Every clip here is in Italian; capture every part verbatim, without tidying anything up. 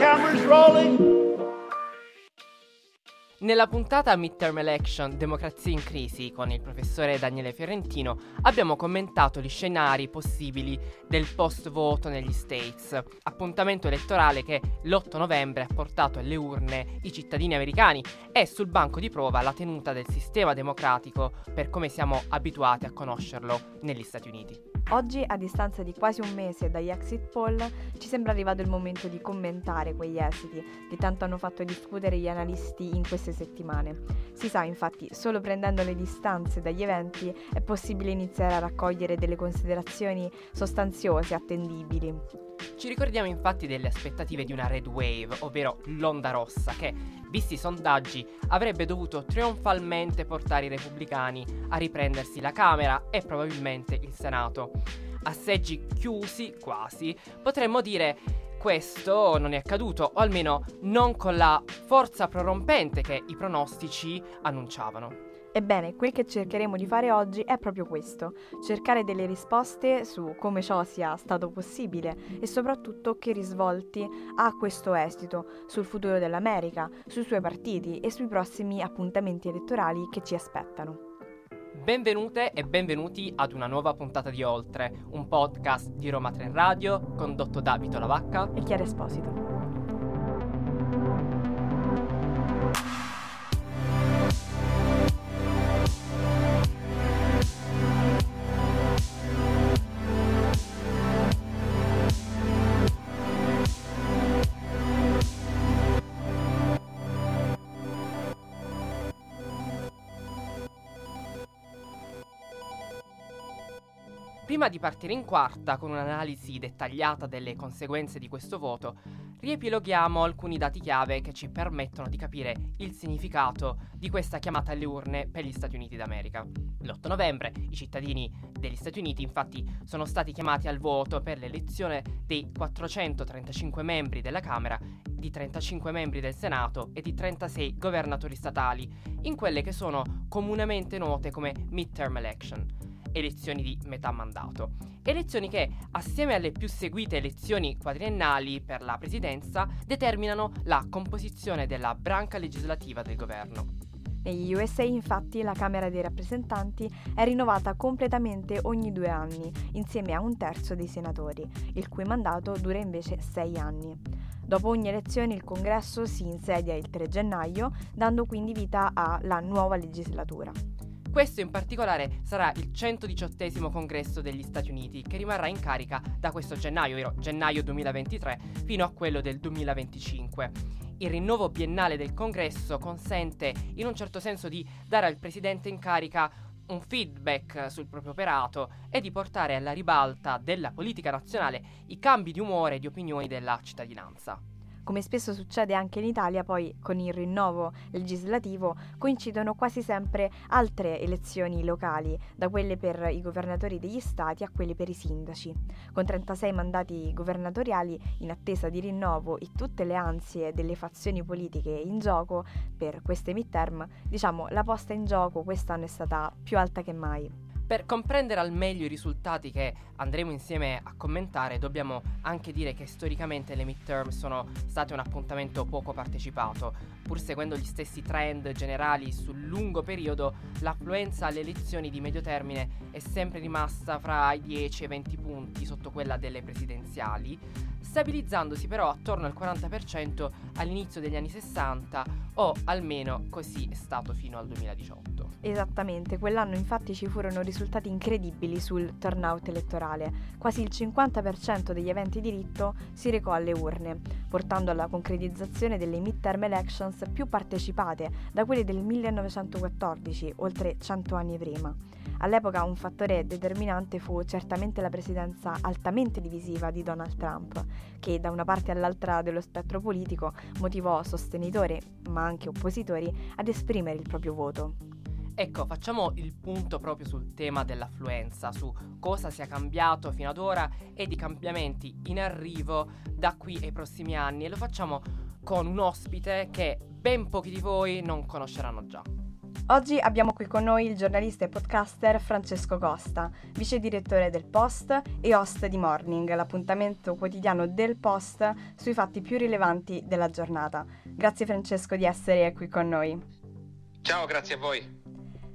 cameras rolling. Nella puntata Midterm Election, Democrazia in crisi, con il professore Daniele Fiorentino, abbiamo commentato gli scenari possibili del post-voto negli States, appuntamento elettorale che l'otto novembre ha portato alle urne i cittadini americani e sul banco di prova la tenuta del sistema democratico per come siamo abituati a conoscerlo negli Stati Uniti. Oggi, a distanza di quasi un mese dagli exit poll, ci sembra arrivato il momento di commentare quegli esiti che tanto hanno fatto discutere gli analisti in queste settimane. Si sa, infatti, solo prendendo le distanze dagli eventi è possibile iniziare a raccogliere delle considerazioni sostanziose e attendibili. Ci ricordiamo infatti delle aspettative di una red wave, ovvero l'onda rossa, che, visti i sondaggi, avrebbe dovuto trionfalmente portare i repubblicani a riprendersi la Camera e probabilmente il Senato. A seggi chiusi, quasi, potremmo dire questo non è accaduto, o almeno non con la forza prorompente che i pronostici annunciavano. Ebbene, quel che cercheremo di fare oggi è proprio questo, cercare delle risposte su come ciò sia stato possibile e soprattutto che risvolti ha questo esito sul futuro dell'America, sui suoi partiti e sui prossimi appuntamenti elettorali che ci aspettano. Benvenute e benvenuti ad una nuova puntata di Oltre, un podcast di Roma Tre Radio condotto da Vito Lavacca e Chiara Esposito. Prima di partire in quarta con un'analisi dettagliata delle conseguenze di questo voto, riepiloghiamo alcuni dati chiave che ci permettono di capire il significato di questa chiamata alle urne per gli Stati Uniti d'America. l'otto novembre i cittadini degli Stati Uniti infatti sono stati chiamati al voto per l'elezione dei quattrocentotrentacinque membri della Camera, di trentacinque membri del Senato e di trentasei governatori statali, in quelle che sono comunemente note come midterm election. Elezioni di metà mandato. Elezioni che, assieme alle più seguite elezioni quadriennali per la presidenza, determinano la composizione della branca legislativa del governo. Negli U S A, infatti, la Camera dei rappresentanti è rinnovata completamente ogni due anni, insieme a un terzo dei senatori, il cui mandato dura invece sei anni. Dopo ogni elezione il Congresso si insedia il tre gennaio, dando quindi vita alla nuova legislatura. Questo in particolare sarà il centodiciottesimo congresso degli Stati Uniti, che rimarrà in carica da questo gennaio, ovvero gennaio duemilaventitré, fino a quello del duemilaventicinque. Il rinnovo biennale del congresso consente in un certo senso di dare al presidente in carica un feedback sul proprio operato e di portare alla ribalta della politica nazionale i cambi di umore e di opinioni della cittadinanza. Come spesso succede anche in Italia, poi con il rinnovo legislativo coincidono quasi sempre altre elezioni locali, da quelle per i governatori degli stati a quelle per i sindaci. Con trentasei mandati governatoriali in attesa di rinnovo e tutte le ansie delle fazioni politiche in gioco per queste midterm, diciamo la posta in gioco quest'anno è stata più alta che mai. Per comprendere al meglio i risultati che andremo insieme a commentare, dobbiamo anche dire che storicamente le midterm sono state un appuntamento poco partecipato. Pur seguendo gli stessi trend generali sul lungo periodo, l'affluenza alle elezioni di medio termine è sempre rimasta fra i dieci e i venti punti sotto quella delle presidenziali, stabilizzandosi però attorno al quaranta per cento all'inizio degli anni sessanta, o almeno così è stato fino al duemiladiciotto. Esattamente, quell'anno infatti ci furono risultati incredibili sul turnout elettorale. Quasi il cinquanta per cento degli aventi diritto si recò alle urne, portando alla concretizzazione delle midterm elections più partecipate da quelle del millenovecentoquattordici, oltre cento anni prima. All'epoca un fattore determinante fu certamente la presidenza altamente divisiva di Donald Trump, che da una parte all'altra dello spettro politico motivò sostenitori, ma anche oppositori, ad esprimere il proprio voto. Ecco, facciamo il punto proprio sul tema dell'affluenza, su cosa sia cambiato fino ad ora e di cambiamenti in arrivo da qui ai prossimi anni, e lo facciamo con un ospite che ben pochi di voi non conosceranno già. Oggi abbiamo qui con noi il giornalista e podcaster Francesco Costa, vice direttore del Post e host di Morning, l'appuntamento quotidiano del Post sui fatti più rilevanti della giornata. Grazie Francesco di essere qui con noi. Ciao, grazie a voi.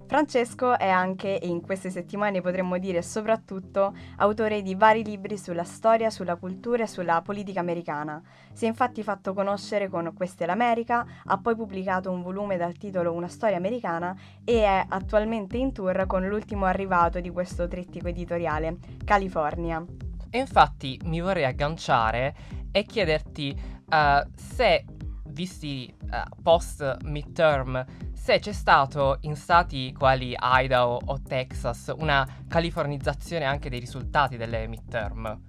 Francesco è anche, e in queste settimane potremmo dire soprattutto, autore di vari libri sulla storia, sulla cultura e sulla politica americana. Si è infatti fatto conoscere con Questa è l'America, ha poi pubblicato un volume dal titolo Una storia americana e è attualmente in tour con l'ultimo arrivato di questo trittico editoriale, California. E infatti mi vorrei agganciare e chiederti uh, se, visti uh, post midterm, se c'è stato in stati quali Idaho o Texas una californizzazione anche dei risultati delle midterm?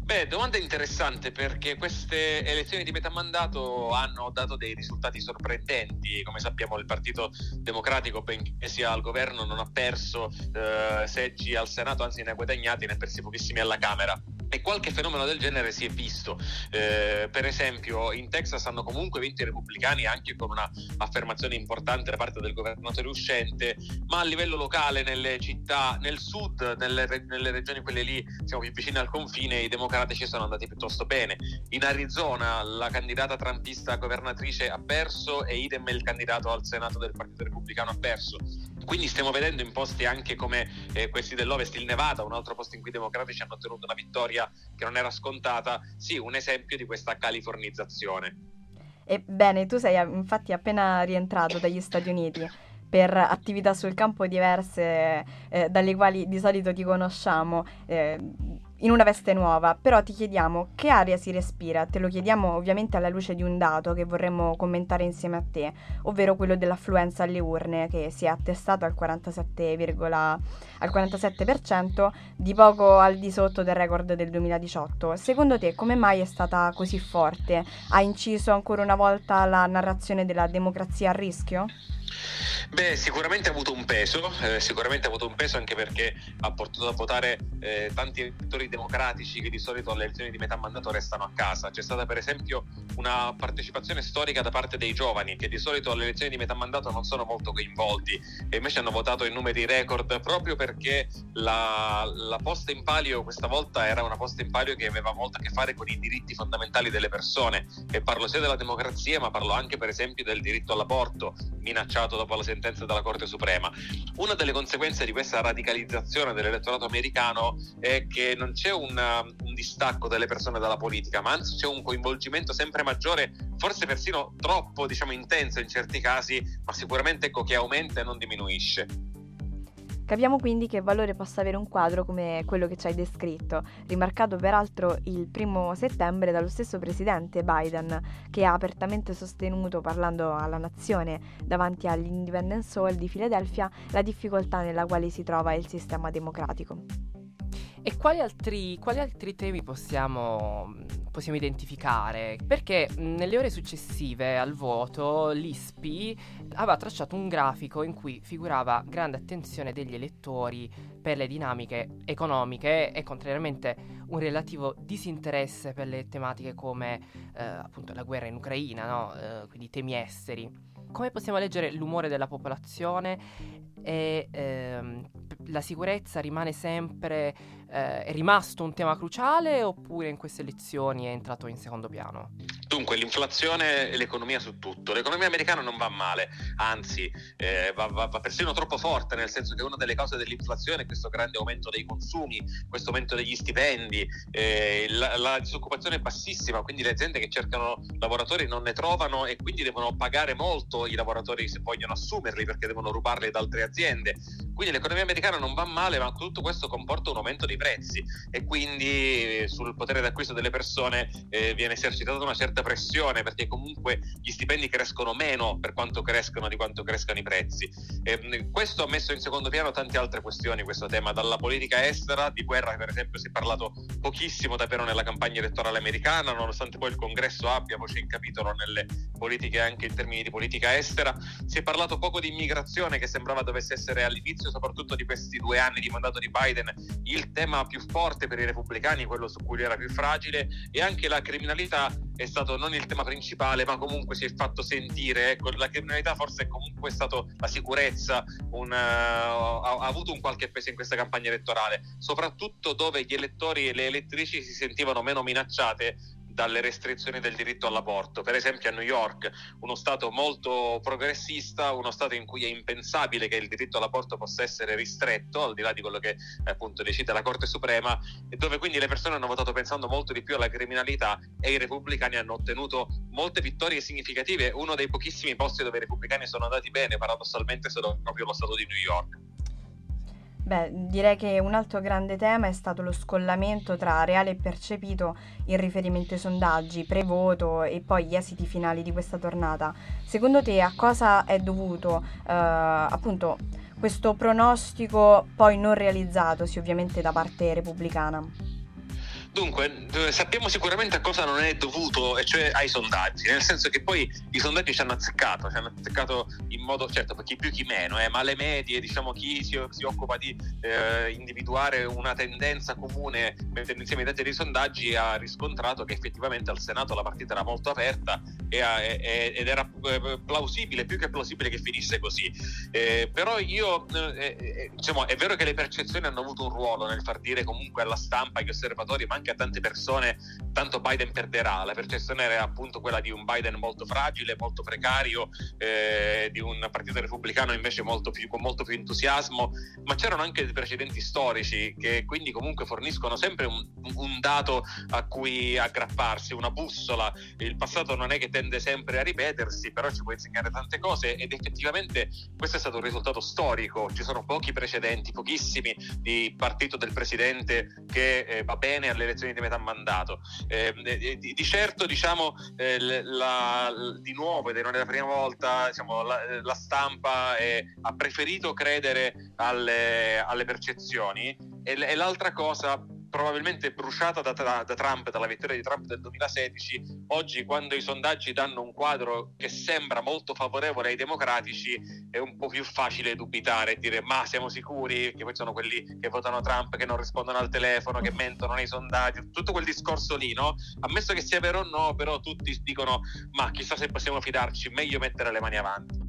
Beh, domanda interessante, perché queste elezioni di metà mandato hanno dato dei risultati sorprendenti. Come sappiamo, il Partito Democratico, benché sia al governo, non ha perso eh, seggi al Senato, anzi ne ha guadagnati, ne ha persi pochissimi alla Camera. E qualche fenomeno del genere si è visto, eh, per esempio in Texas hanno comunque vinto i repubblicani anche con una affermazione importante da parte del governatore uscente, ma a livello locale, nelle città, nel sud, nelle, nelle regioni quelle lì diciamo più vicine al confine, i democratici sono andati piuttosto bene. In Arizona la candidata trumpista governatrice ha perso e idem il candidato al Senato del Partito Repubblicano ha perso. Quindi stiamo vedendo in posti anche come eh, questi dell'Ovest, il Nevada, un altro posto in cui i democratici hanno ottenuto una vittoria che non era scontata, sì, un esempio di questa californizzazione. Ebbene, tu sei infatti appena rientrato dagli Stati Uniti per attività sul campo diverse eh, dalle quali di solito ti conosciamo, eh, in una veste nuova, però ti chiediamo che aria si respira. Te lo chiediamo ovviamente alla luce di un dato che vorremmo commentare insieme a te, ovvero quello dell'affluenza alle urne, che si è attestato al quarantasette virgola quarantasette per cento, di poco al di sotto del record del duemiladiciotto. Secondo te come mai è stata così forte? Ha inciso ancora una volta la narrazione della democrazia a rischio? Beh, sicuramente ha avuto un peso, eh, sicuramente ha avuto un peso anche perché ha portato a votare eh, tanti elettori democratici che di solito alle elezioni di metà mandato restano a casa. C'è stata per esempio una partecipazione storica da parte dei giovani, che di solito alle elezioni di metà mandato non sono molto coinvolti e invece hanno votato in numeri record, proprio perché la, la posta in palio questa volta era una posta in palio che aveva molto a che fare con i diritti fondamentali delle persone, e parlo sia della democrazia ma parlo anche per esempio del diritto all'aborto, minacciato dopo la sentenza della Corte Suprema. Una delle conseguenze di questa radicalizzazione dell'elettorato americano è che non c'è una, un distacco delle persone dalla politica, ma anzi c'è un coinvolgimento sempre maggiore, forse persino troppo diciamo intenso in certi casi, ma sicuramente ecco che aumenta e non diminuisce. Capiamo quindi che valore possa avere un quadro come quello che ci hai descritto, rimarcato peraltro il primo settembre dallo stesso presidente Biden, che ha apertamente sostenuto, parlando alla nazione davanti all'Independence Hall di Filadelfia, la difficoltà nella quale si trova il sistema democratico. E quali altri, quali altri temi possiamo, possiamo identificare? Perché nelle ore successive al voto l'I S P I aveva tracciato un grafico in cui figurava grande attenzione degli elettori per le dinamiche economiche e, contrariamente, un relativo disinteresse per le tematiche come eh, appunto la guerra in Ucraina, no? Eh, quindi temi esteri. Come possiamo leggere l'umore della popolazione? E ehm, la sicurezza rimane sempre, eh, è rimasto un tema cruciale, oppure in queste elezioni è entrato in secondo piano? Dunque, l'inflazione e l'economia su tutto. L'economia americana non va male, anzi eh, va, va, va persino troppo forte, nel senso che una delle cause dell'inflazione è questo grande aumento dei consumi, questo aumento degli stipendi, eh, la, la disoccupazione è bassissima, quindi le aziende che cercano lavoratori non ne trovano e quindi devono pagare molto i lavoratori se vogliono assumerli, perché devono rubarli da altre aziende. aziende. Quindi l'economia americana non va male, ma tutto questo comporta un aumento dei prezzi e quindi eh, sul potere d'acquisto delle persone eh, viene esercitata una certa pressione, perché comunque gli stipendi crescono meno per quanto crescono di quanto crescano i prezzi. E questo ha messo in secondo piano tante altre questioni, questo tema, dalla politica estera, di guerra per esempio si è parlato pochissimo davvero nella campagna elettorale americana, nonostante poi il Congresso abbia voce in capitolo nelle politiche anche in termini di politica estera. Si è parlato poco di immigrazione, che sembrava dovesse essere all'inizio all'inizio soprattutto di questi due anni di mandato di Biden il tema più forte per i repubblicani, quello su cui era più fragile, e anche la criminalità è stato non il tema principale, ma comunque si è fatto sentire. Ecco, la criminalità forse è comunque stato la sicurezza, un, uh, ha, ha avuto un qualche peso in questa campagna elettorale, soprattutto dove gli elettori e le elettrici si sentivano meno minacciate dalle restrizioni del diritto all'aborto. Per esempio a New York, uno stato molto progressista, uno stato in cui è impensabile che il diritto all'aborto possa essere ristretto, al di là di quello che appunto decide la Corte Suprema, e dove quindi le persone hanno votato pensando molto di più alla criminalità, e i repubblicani hanno ottenuto molte vittorie significative. Uno dei pochissimi posti dove i repubblicani sono andati bene, paradossalmente, sono proprio lo stato di New York. Beh, direi che un altro grande tema è stato lo scollamento tra reale e percepito in riferimento ai sondaggi, prevoto e poi gli esiti finali di questa tornata. Secondo te a cosa è dovuto eh, appunto questo pronostico poi non realizzatosi ovviamente da parte repubblicana? Dunque, sappiamo sicuramente a cosa non è dovuto, e cioè ai sondaggi, nel senso che poi i sondaggi ci hanno azzeccato, ci hanno azzeccato in modo, certo, chi più chi meno, eh, ma le medie, diciamo, chi si, si occupa di eh, individuare una tendenza comune mettendo insieme i dati dei sondaggi ha riscontrato che effettivamente al Senato la partita era molto aperta e, e, ed era plausibile, più che plausibile, che finisse così. Eh, però io, eh, diciamo, è vero che le percezioni hanno avuto un ruolo nel far dire comunque alla stampa, agli osservatori, ma anche a tante persone, tanto Biden perderà. La percezione era appunto quella di un Biden molto fragile, molto precario, eh, di un partito repubblicano invece molto più, con molto più entusiasmo, ma c'erano anche dei precedenti storici che quindi comunque forniscono sempre un, un dato a cui aggrapparsi, una bussola. Il passato non è che tende sempre a ripetersi, però ci può insegnare tante cose, ed effettivamente questo è stato un risultato storico. Ci sono pochi precedenti, pochissimi, di partito del presidente che eh, va bene alle elezioni di metà mandato. Eh, di, di certo, diciamo, eh, la, la, di nuovo, ed non è la prima volta, diciamo, la, la stampa è, ha preferito credere alle, alle percezioni, e, e l'altra cosa, probabilmente bruciata da, da, da Trump, dalla vittoria di Trump del duemilasedici, oggi quando i sondaggi danno un quadro che sembra molto favorevole ai democratici è un po' più facile dubitare e dire ma siamo sicuri, che poi sono quelli che votano Trump, che non rispondono al telefono, che mentono nei sondaggi, tutto quel discorso lì, no? Ammesso che sia vero o no, però tutti dicono ma chissà se possiamo fidarci, meglio mettere le mani avanti.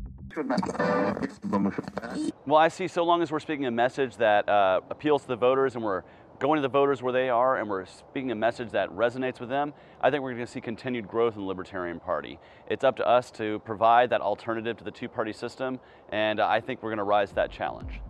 Well, I see so long as we're speaking a message that uh, appeals to the voters and we're going to the voters where they are and we're speaking a message that resonates with them, I think we're going to see continued growth in the Libertarian Party. It's up to us to provide that alternative to the two-party system, and I think we're going to rise to that challenge.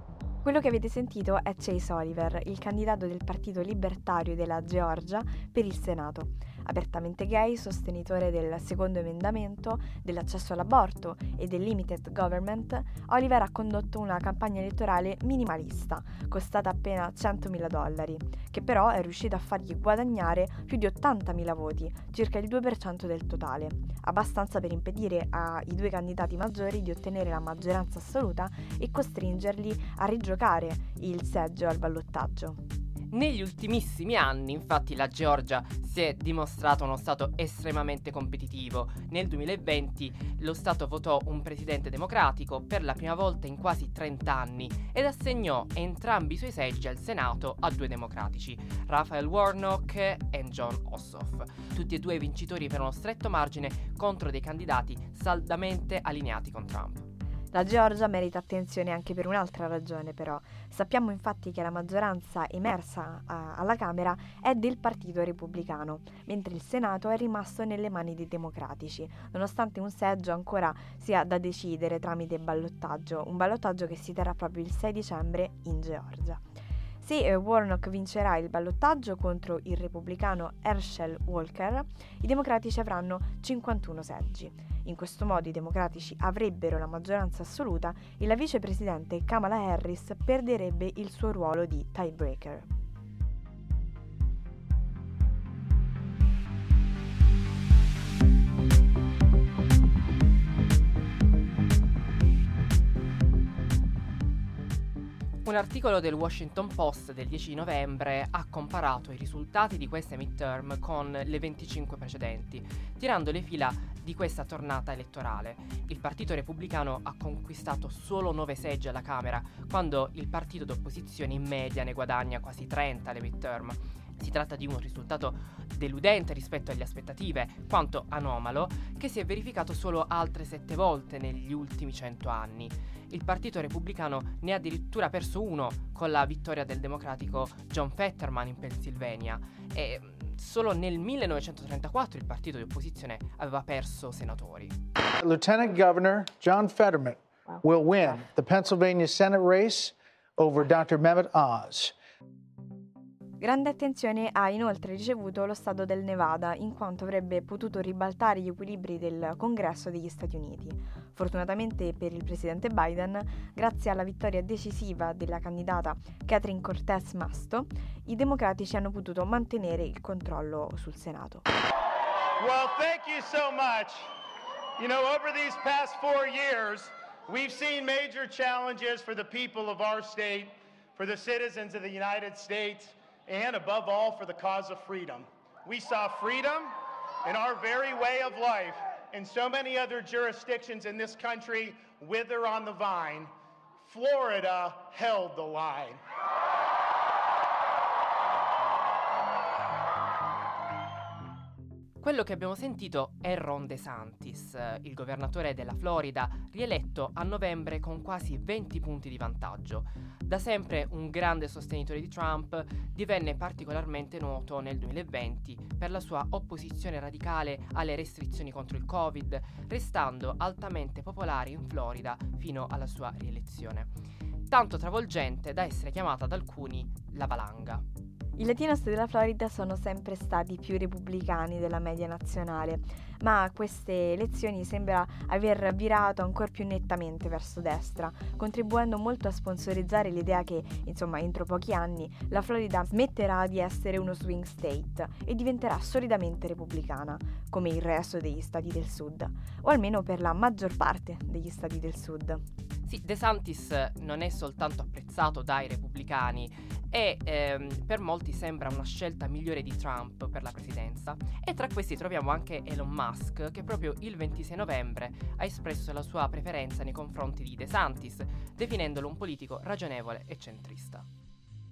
Quello che avete sentito è Chase Oliver, il candidato del Partito Libertario della Georgia per il Senato. Apertamente gay, sostenitore del secondo emendamento, dell'accesso all'aborto e del limited government, Oliver ha condotto una campagna elettorale minimalista, costata appena centomila dollari, che però è riuscita a fargli guadagnare più di ottantamila voti, circa il due per cento del totale, abbastanza per impedire ai due candidati maggiori di ottenere la maggioranza assoluta e costringerli a rigiocare il seggio al ballottaggio. Negli ultimissimi anni, infatti, la Georgia si è dimostrata uno stato estremamente competitivo. Nel duemilaventi lo stato votò un presidente democratico per la prima volta in quasi trenta anni ed assegnò entrambi i suoi seggi al Senato a due democratici, Raphael Warnock e John Ossoff, tutti e due vincitori per uno stretto margine contro dei candidati saldamente allineati con Trump. La Georgia merita attenzione anche per un'altra ragione, però. Sappiamo infatti che la maggioranza emersa a, alla Camera è del Partito Repubblicano, mentre il Senato è rimasto nelle mani dei democratici, nonostante un seggio ancora sia da decidere tramite ballottaggio, un ballottaggio che si terrà proprio il sei dicembre in Georgia. Se Warnock vincerà il ballottaggio contro il repubblicano Herschel Walker, i democratici avranno cinquantuno seggi. In questo modo i democratici avrebbero la maggioranza assoluta e la vicepresidente Kamala Harris perderebbe il suo ruolo di tiebreaker. Un articolo del Washington Post del dieci novembre ha comparato i risultati di queste midterm con le venticinque precedenti, tirando le fila di questa tornata elettorale. Il Partito Repubblicano ha conquistato solo nove seggi alla Camera, quando il partito d'opposizione in media ne guadagna quasi trenta alle midterm. Si tratta di un risultato deludente rispetto alle aspettative, quanto anomalo, che si è verificato solo altre sette volte negli ultimi cento anni. Il Partito Repubblicano ne ha addirittura perso uno, con la vittoria del democratico John Fetterman in Pennsylvania. E solo nel millenovecentotrentaquattro il partito di opposizione aveva perso senatori. Lieutenant Governor John Fetterman will win the Pennsylvania Senate race over Doctor Mehmet Oz. Grande attenzione ha inoltre ricevuto lo stato del Nevada, in quanto avrebbe potuto ribaltare gli equilibri del Congresso degli Stati Uniti. Fortunatamente per il presidente Biden, grazie alla vittoria decisiva della candidata Catherine Cortez Masto, i democratici hanno potuto mantenere il controllo sul Senato. Well, thank you so much. You know, over these past four years, we've seen major challenges for the people of our state, for the citizens of the United States. And above all for the cause of freedom. We saw freedom in our very way of life in so many other jurisdictions in this country wither on the vine. Florida held the line. Quello che abbiamo sentito è Ron DeSantis, il governatore della Florida, rieletto a novembre con quasi venti punti di vantaggio. Da sempre un grande sostenitore di Trump, divenne particolarmente noto nel duemilaventi per la sua opposizione radicale alle restrizioni contro il Covid, restando altamente popolare in Florida fino alla sua rielezione. Tanto travolgente da essere chiamata da alcuni la valanga. I latinos della Florida sono sempre stati più repubblicani della media nazionale, ma queste elezioni sembra aver virato ancora più nettamente verso destra, contribuendo molto a sponsorizzare l'idea che, insomma, entro pochi anni la Florida smetterà di essere uno swing state e diventerà solidamente repubblicana, come il resto degli stati del sud, o almeno per la maggior parte degli stati del sud. Sì, DeSantis non è soltanto apprezzato dai repubblicani e ehm, per molti sembra una scelta migliore di Trump per la presidenza, e tra questi troviamo anche Elon Musk, che proprio il ventisei novembre ha espresso la sua preferenza nei confronti di DeSantis, definendolo un politico ragionevole e centrista.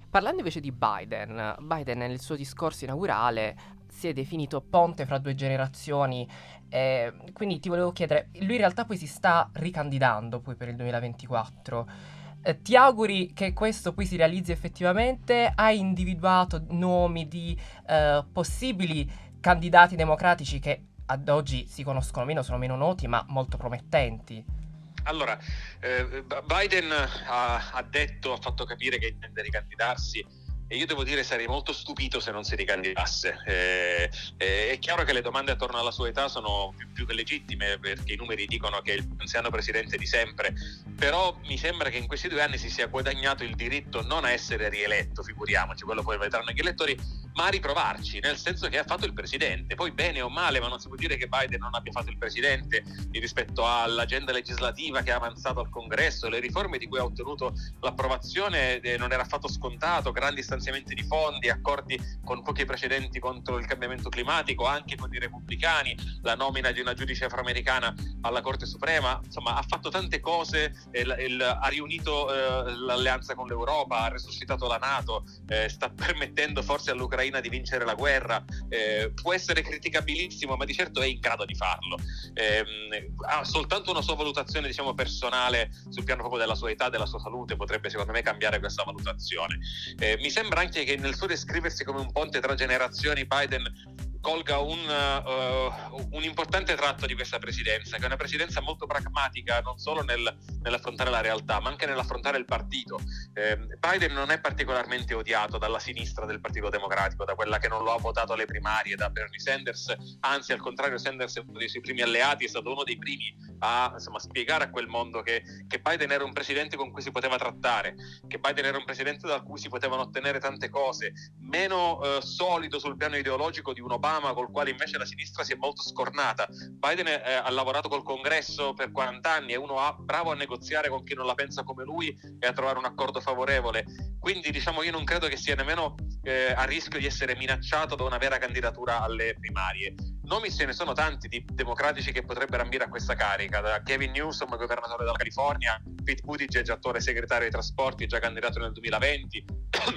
Parlando invece di Biden, Biden nel suo discorso inaugurale si è definito ponte fra due generazioni, eh, quindi ti volevo chiedere, lui in realtà poi si sta ricandidando poi per il duemilaventiquattro, eh, ti auguri che questo poi si realizzi effettivamente? Hai individuato nomi di eh, possibili candidati democratici che ad oggi si conoscono meno, sono meno noti ma molto promettenti? Allora, eh, Biden ha, ha detto, ha fatto capire che intende ricandidarsi, e io devo dire sarei molto stupito se non si ricandidasse. Eh, eh, è chiaro che le domande attorno alla sua età sono più, più che legittime, perché i numeri dicono che è il più anziano presidente di sempre, però mi sembra che in questi due anni si sia guadagnato il diritto non a essere rieletto, figuriamoci, quello poi vedranno gli elettori, ma a riprovarci, nel senso che ha fatto il presidente, poi bene o male, ma non si può dire che Biden non abbia fatto il presidente rispetto all'agenda legislativa che ha avanzato al Congresso, le riforme di cui ha ottenuto l'approvazione, eh, non era affatto scontato, grandi stanziamenti di fondi, accordi con pochi precedenti contro il cambiamento climatico, anche con i repubblicani, la nomina di una giudice afroamericana alla Corte Suprema, insomma ha fatto tante cose, eh, l- il, ha riunito eh, l'alleanza con l'Europa, ha resuscitato la NATO, eh, sta permettendo forse all'Ucraina di vincere la guerra, eh, può essere criticabilissimo, ma di certo è in grado di farlo. Eh, ha soltanto una sua valutazione, diciamo, personale sul piano proprio della sua età, della sua salute, potrebbe secondo me cambiare questa valutazione. Eh, mi sembra anche che nel suo descriversi come un ponte tra generazioni Biden colga un, uh, un importante tratto di questa presidenza, che è una presidenza molto pragmatica, non solo nel, nell'affrontare la realtà, ma anche nell'affrontare il partito. Eh, Biden non è particolarmente odiato dalla sinistra del Partito Democratico, da quella che non lo ha votato alle primarie, da Bernie Sanders, anzi al contrario Sanders è uno dei suoi primi alleati, è stato uno dei primi a, insomma, spiegare a quel mondo che, che Biden era un presidente con cui si poteva trattare, che Biden era un presidente da cui si potevano ottenere tante cose, meno uh, solido sul piano ideologico di un Obama, Obama, col quale invece la sinistra si è molto scornata. Biden eh, ha lavorato col Congresso per quaranta anni, è uno a, bravo a negoziare con chi non la pensa come lui e a trovare un accordo favorevole. Quindi diciamo io non credo che sia nemmeno eh, a rischio di essere minacciato da una vera candidatura alle primarie. Nomi se ne sono tanti di democratici che potrebbero ambire a questa carica, da Kevin Newsom, governatore della California, Pete Buttigieg, attore segretario dei trasporti, già candidato nel duemilaventi,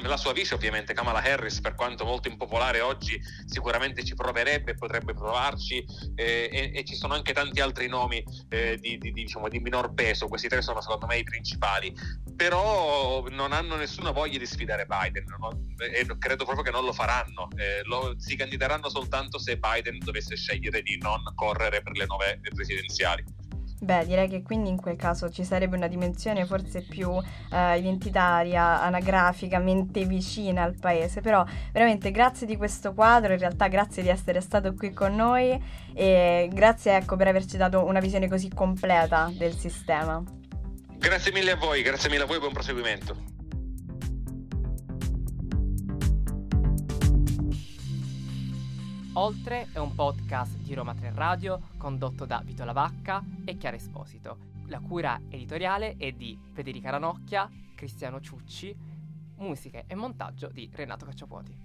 la sua vice ovviamente Kamala Harris, per quanto molto impopolare oggi, sicuramente ci proverebbe, potrebbe provarci, eh, e, e ci sono anche tanti altri nomi eh, di, di, diciamo, di minor peso. Questi tre sono secondo me i principali, però non hanno nessuna voglia di sfidare Biden, no? E credo proprio che non lo faranno, eh, lo, si candideranno soltanto se Biden dovesse scegliere di non correre per le nuove presidenziali. Beh, direi che quindi in quel caso ci sarebbe una dimensione forse più eh, identitaria, anagrafica, mente vicina al paese. Però veramente grazie di questo quadro, in realtà grazie di essere stato qui con noi e grazie ecco per averci dato una visione così completa del sistema. Grazie mille a voi, grazie mille a voi, buon proseguimento. Oltre è un podcast di Roma Tre Radio condotto da Vito Lavacca e Chiara Esposito. La cura editoriale è di Federica Ranocchia, Cristiano Ciucci, musiche e montaggio di Renato Cacciapuoti.